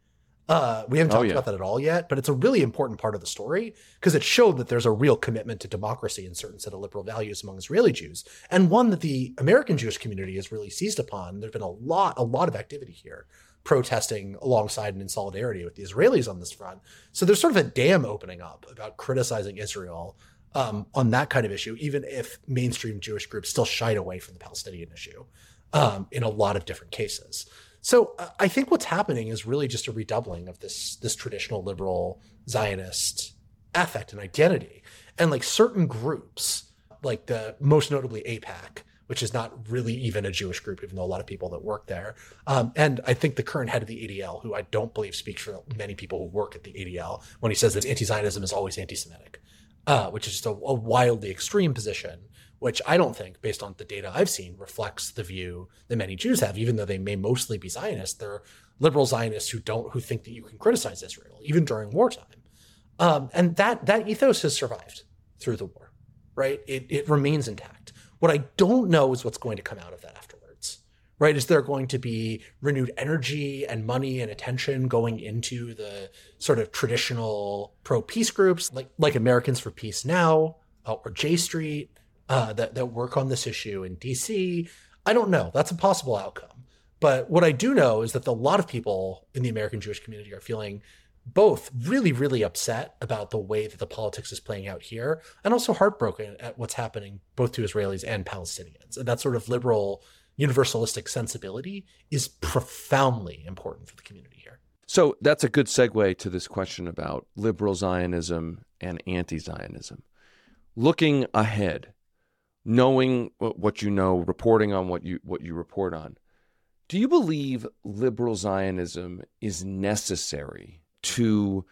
Uh, we haven't talked oh, yeah. about that at all yet, but it's a really important part of the story because it showed that there's a real commitment to democracy and certain set of liberal values among Israeli Jews, and one that the American Jewish community has really seized upon. There's been a lot, a lot of activity here, protesting alongside and in solidarity with the Israelis on this front. So there's sort of a dam opening up about criticizing Israel um, on that kind of issue, even if mainstream Jewish groups still shied away from the Palestinian issue um, in a lot of different cases. So uh, I think what's happening is really just a redoubling of this this traditional liberal Zionist affect and identity. And like certain groups, like the most notably AIPAC, which is not really even a Jewish group, even though a lot of people that work there. Um, and I think the current head of the A D L, who I don't believe speaks for many people who work at the A D L, when he says that anti-Zionism is always anti-Semitic, uh, which is just a, a wildly extreme position, which I don't think, based on the data I've seen, reflects the view that many Jews have. Even though they may mostly be Zionists, they're liberal Zionists who don't who think that you can criticize Israel, even during wartime. Um, and that that ethos has survived through the war, right? It it remains intact. What I don't know is what's going to come out of that afterwards, right? Is there going to be renewed energy and money and attention going into the sort of traditional pro-peace groups like like Americans for Peace Now uh, or J Street? Uh, that, that work on this issue in D C? I don't know. That's a possible outcome. But what I do know is that a lot of people in the American Jewish community are feeling both really, really upset about the way that the politics is playing out here and also heartbroken at what's happening both to Israelis and Palestinians. And that sort of liberal universalistic sensibility is profoundly important for the community here. So that's a good segue to this question about liberal Zionism and anti-Zionism. Looking ahead, knowing what you know, reporting on what you what you report on, do you believe liberal Zionism is necessary to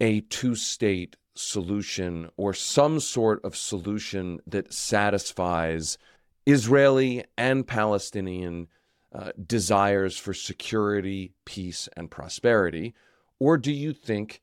a two-state solution or some sort of solution that satisfies Israeli and Palestinian uh, desires for security, peace, and prosperity? Or do you think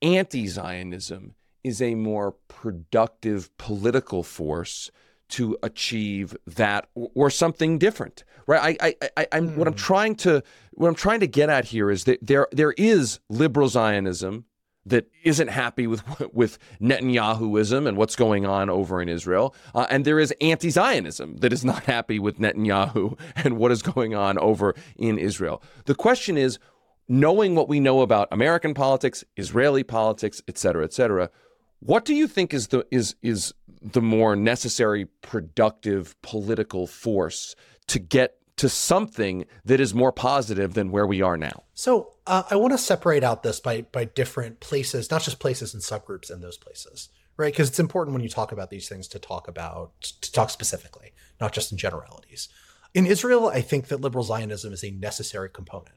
anti-Zionism is a more productive political force to achieve that or something different, right? I, I, I, I'm mm. what I'm trying to what I'm trying to get at here is that there there is liberal Zionism that isn't happy with with Netanyahuism and what's going on over in Israel, uh, and there is anti-Zionism that is not happy with Netanyahu and what is going on over in Israel. The question is, knowing what we know about American politics, Israeli politics, et cetera, et cetera, what do you think is the is is the more necessary, productive political force to get to something that is more positive than where we are now? So uh, I want to separate out this by by different places, not just places and subgroups in those places, right? Because it's important when you talk about these things to talk about to talk specifically, not just in generalities. In Israel, I think that liberal Zionism is a necessary component,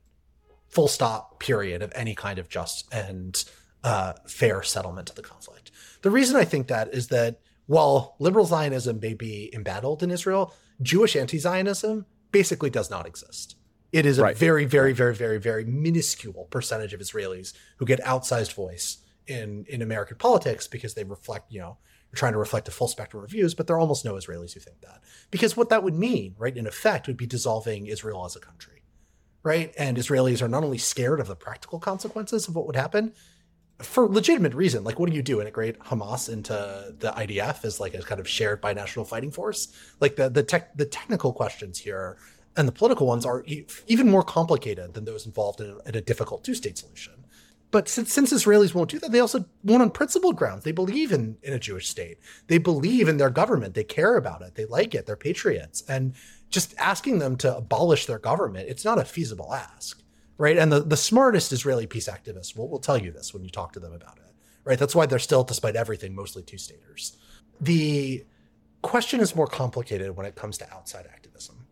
full stop, period, of any kind of just and Uh, fair settlement of the conflict. The reason I think that is that while liberal Zionism may be embattled in Israel, Jewish anti-Zionism basically does not exist. It is a right. very, very, very, very, very minuscule percentage of Israelis who get outsized voice in, in American politics because they reflect, you know, you're trying to reflect a full spectrum of views, but there are almost no Israelis who think that. Because what that would mean, right, in effect, would be dissolving Israel as a country. right? And Israelis are not only scared of the practical consequences of what would happen, for legitimate reason, like, what do you do? Integrate Hamas into the I D F as like a kind of shared binational fighting force? Like the the tech the technical questions here and the political ones are e- even more complicated than those involved in a, in a difficult two-state solution. But since, since Israelis won't do that, they also won't on principled grounds. They believe in, in a Jewish state. They believe in their government. They care about it. They like it. They're patriots. And just asking them to abolish their government, it's not a feasible ask. Right. And the, the smartest Israeli peace activists will, will tell you this when you talk to them about it. Right. That's why they're still, despite everything, mostly two-staters. The question is more complicated when it comes to outside activism.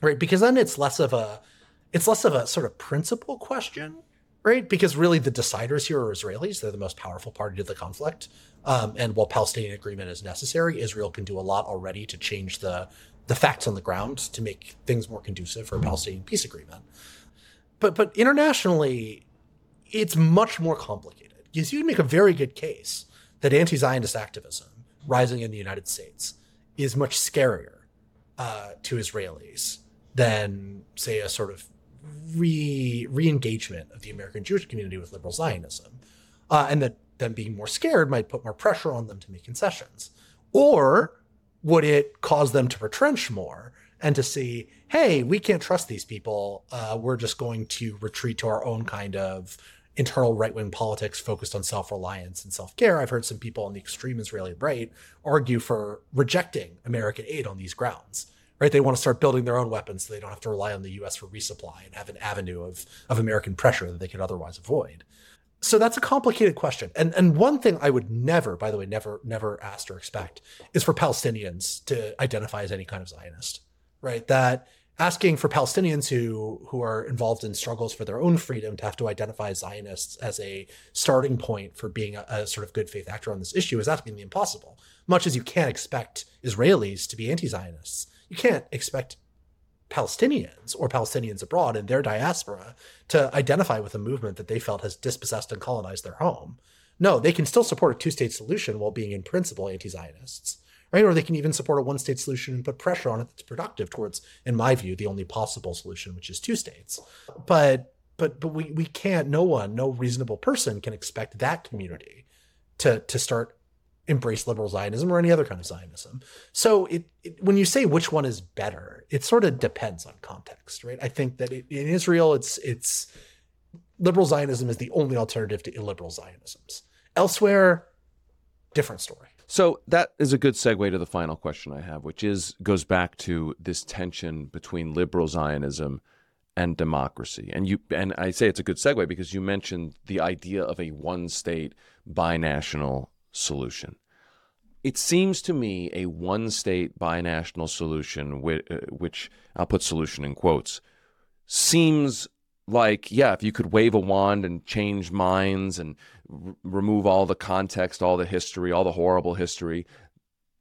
Right. Because then it's less of a it's less of a sort of principle question. Right. Because really the deciders here are Israelis. They're the most powerful party to the conflict. Um, and while Palestinian agreement is necessary, Israel can do a lot already to change the the facts on the ground to make things more conducive for a Palestinian peace agreement. But but internationally, it's much more complicated. Because you can make a very good case that anti-Zionist activism rising in the United States is much scarier uh, to Israelis than, say, a sort of re, re-engagement of the American Jewish community with liberal Zionism. Uh, and that them being more scared might put more pressure on them to make concessions. Or would it cause them to retrench more and to see, hey, we can't trust these people. Uh, we're just going to retreat to our own kind of internal right-wing politics focused on self-reliance and self-care. I've heard some people on the extreme Israeli right argue for rejecting American aid on these grounds. Right? They want to start building their own weapons so they don't have to rely on the U S for resupply and have an avenue of, of American pressure that they could otherwise avoid. So that's a complicated question. And and one thing I would never, by the way, never, never ask or expect is for Palestinians to identify as any kind of Zionist. Right, that asking for Palestinians who who are involved in struggles for their own freedom to have to identify Zionists as a starting point for being a, a sort of good faith actor on this issue is asking the impossible. Much as you can't expect Israelis to be anti-Zionists, you can't expect Palestinians or Palestinians abroad in their diaspora to identify with a movement that they felt has dispossessed and colonized their home. No, they can still support a two-state solution while being in principle anti-Zionists. Right? Or they can even support a one-state solution and put pressure on it that's productive towards, in my view, the only possible solution, which is two states. But but but we we can't, no one, no reasonable person can expect that community to to start embrace liberal Zionism or any other kind of Zionism. So it, it when you say which one is better, it sort of depends on context, right? I think that it, in Israel, it's it's liberal Zionism is the only alternative to illiberal Zionisms. Elsewhere, different story. So that is a good segue to the final question I have, which is goes back to this tension between liberal Zionism and democracy. And you and I say it's a good segue because you mentioned the idea of a one-state binational solution. It seems to me a one-state binational solution, which, uh, which I'll put solution in quotes, seems like, yeah, if you could wave a wand and change minds and r- remove all the context, all the history, all the horrible history,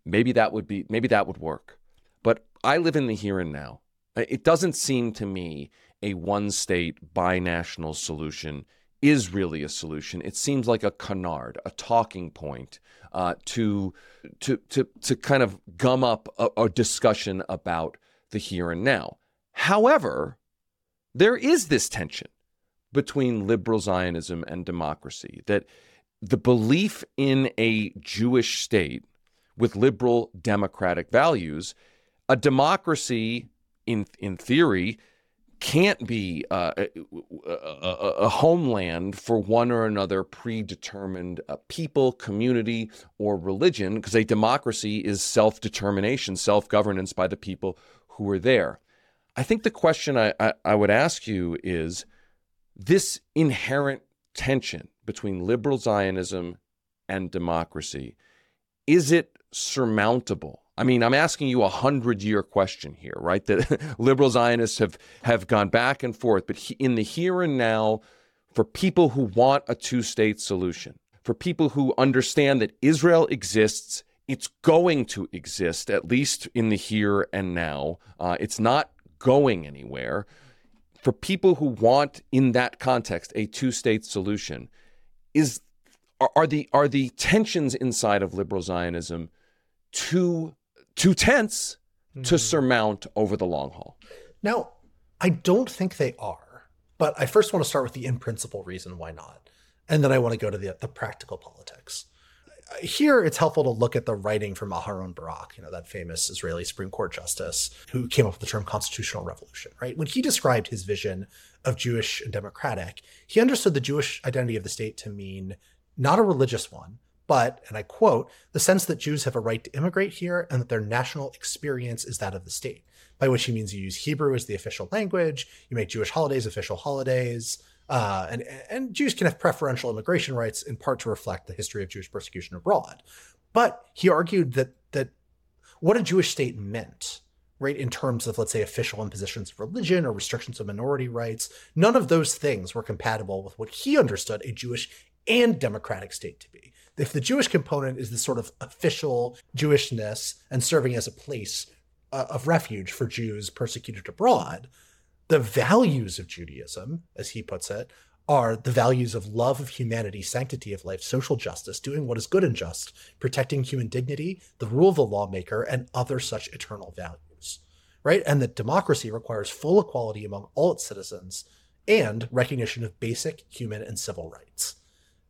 maybe that would be, maybe that would work. But I live in the here and now. It doesn't seem to me a one-state binational solution is really a solution. It seems like a canard, a talking point uh, to to to to kind of gum up a, a discussion about the here and now. However, there is this tension between liberal Zionism and democracy, that the belief in a Jewish state with liberal democratic values, a democracy in in theory can't be uh, a, a, a homeland for one or another predetermined uh, people, community, or religion, because a democracy is self-determination, self-governance by the people who are there. I think the question I, I, I would ask you is this inherent tension between liberal Zionism and democracy, is it surmountable? I mean, I'm asking you a hundred-year question here, right? That liberal Zionists have, have gone back and forth, but he, in the here and now, for people who want a two-state solution, for people who understand that Israel exists, it's going to exist, at least in the here and now. Uh, it's not going anywhere. For people who want, in that context, a two-state solution, is are, are the are the tensions inside of liberal Zionism too too tense mm. to surmount over the long haul? Now, I don't think they are, but I first want to start with the in principle reason why not. And then I want to go to the, the practical politics. Here, it's helpful to look at the writing from Aharon Barak, you know, that famous Israeli Supreme Court justice who came up with the term constitutional revolution, right? When he described his vision of Jewish and democratic, he understood the Jewish identity of the state to mean not a religious one, but, and I quote, the sense that Jews have a right to immigrate here and that their national experience is that of the state, by which he means you use Hebrew as the official language, you make Jewish holidays official holidays, uh, and, and Jews can have preferential immigration rights in part to reflect the history of Jewish persecution abroad. But he argued that that what a Jewish state meant, right, in terms of, let's say, official impositions of religion or restrictions of minority rights, none of those things were compatible with what he understood a Jewish and democratic state to be. If the Jewish component is this sort of official Jewishness and serving as a place uh, of refuge for Jews persecuted abroad, the values of Judaism, as he puts it, are the values of love of humanity, sanctity of life, social justice, doing what is good and just, protecting human dignity, the rule of the lawmaker, and other such eternal values, right? And that democracy requires full equality among all its citizens and recognition of basic human and civil rights.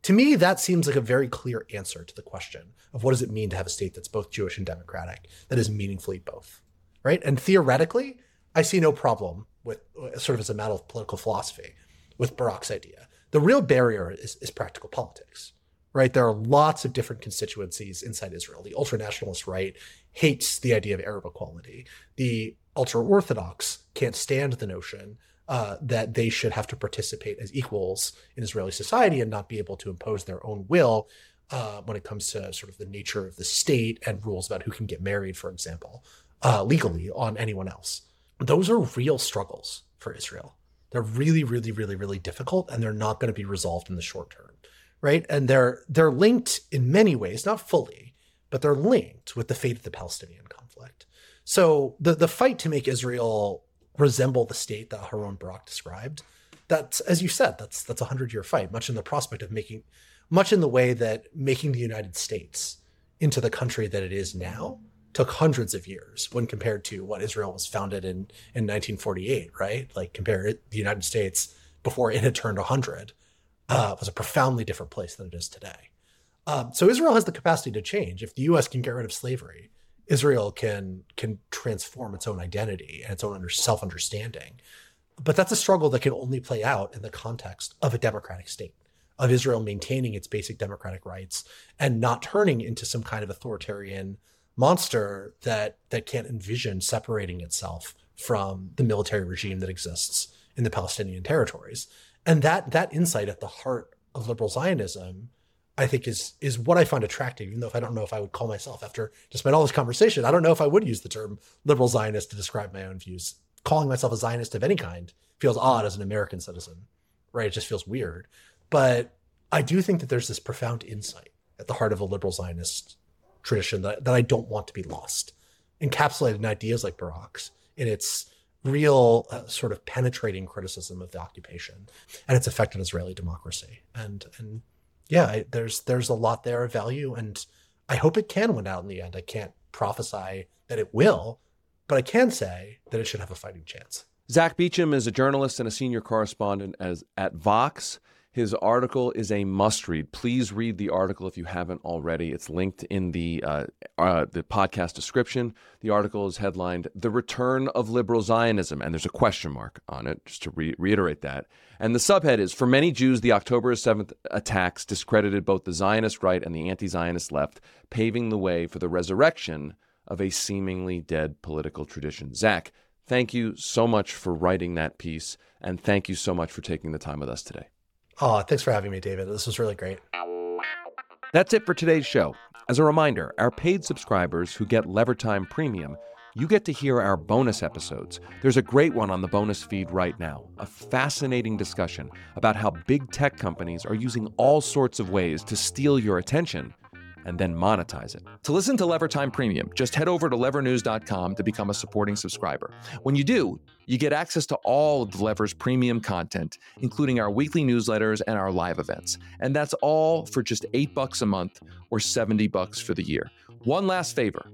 To me, that seems like a very clear answer to the question of what does it mean to have a state that's both Jewish and democratic, that is meaningfully both, right? And theoretically, I see no problem with, sort of as a matter of political philosophy, with Barak's idea. The real barrier is, is practical politics, right? There are lots of different constituencies inside Israel. The ultranationalist right hates the idea of Arab equality. The ultra-Orthodox can't stand the notion Uh, that they should have to participate as equals in Israeli society and not be able to impose their own will uh, when it comes to sort of the nature of the state and rules about who can get married, for example, uh, legally on anyone else. Those are real struggles for Israel. They're really, really, really, really difficult, and they're not going to be resolved in the short term, right? And they're they're linked in many ways, not fully, but they're linked with the fate of the Palestinian conflict. So the the fight to make Israel resemble the state that Aharon Barak described, that's, as you said, that's that's a hundred-year fight, much in the prospect of making, much in the way that making the United States into the country that it is now took hundreds of years when compared to what Israel was founded in in nineteen forty-eight, right? Like, compare it, the United States before it had turned one hundred, uh, was a profoundly different place than it is today. Um, so Israel has the capacity to change. If the U S can get rid of slavery, Israel can can transform its own identity and its own under, self-understanding. But that's a struggle that can only play out in the context of a democratic state, of Israel maintaining its basic democratic rights and not turning into some kind of authoritarian monster that, that can't envision separating itself from the military regime that exists in the Palestinian territories. And that that insight at the heart of liberal Zionism, I think, is is what I find attractive, even though if I don't know if I would call myself, after just all this conversation, I don't know if I would use the term liberal Zionist to describe my own views. Calling myself a Zionist of any kind feels odd as an American citizen, right? It just feels weird. But I do think that there's this profound insight at the heart of a liberal Zionist tradition that, that I don't want to be lost, encapsulated in ideas like Barak's, in its real uh, sort of penetrating criticism of the occupation and its effect on Israeli democracy. And and. Yeah, I, there's there's a lot there of value, and I hope it can win out in the end. I can't prophesy that it will, but I can say that it should have a fighting chance. Zack Beauchamp is a journalist and a senior correspondent as, at Vox. His article is a must-read. Please read the article if you haven't already. It's linked in the uh, uh, the podcast description. The article is headlined, "The Return of Liberal Zionism," and there's a question mark on it, just to re- reiterate that. And the subhead is, "For many Jews, the October seventh attacks discredited both the Zionist right and the anti-Zionist left, paving the way for the resurrection of a seemingly dead political tradition." Zach, thank you so much for writing that piece, and thank you so much for taking the time with us today. Oh, thanks for having me, David. This was really great. That's it for today's show. As a reminder, our paid subscribers who get Lever Time Premium, you get to hear our bonus episodes. There's a great one on the bonus feed right now, a fascinating discussion about how big tech companies are using all sorts of ways to steal your attention and then monetize it. To listen to Lever Time Premium, just head over to lever news dot com to become a supporting subscriber. When you do, you get access to all of Lever's premium content, including our weekly newsletters and our live events. And that's all for just eight bucks a month or seventy bucks for the year. One last favor.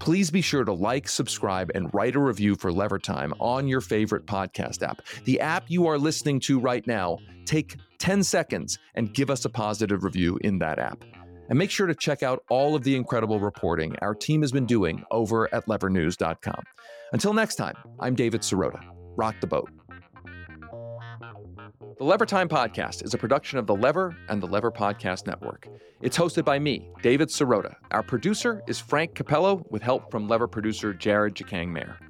Please be sure to like, subscribe, and write a review for Lever Time on your favorite podcast app. The app you are listening to right now, take ten seconds and give us a positive review in that app. And make sure to check out all of the incredible reporting our team has been doing over at lever news dot com. Until next time, I'm David Sirota. Rock the boat. The Lever Time Podcast is a production of The Lever and the Lever Podcast Network. It's hosted by me, David Sirota. Our producer is Frank Capello, with help from Lever producer Jared Jacang-Mayer.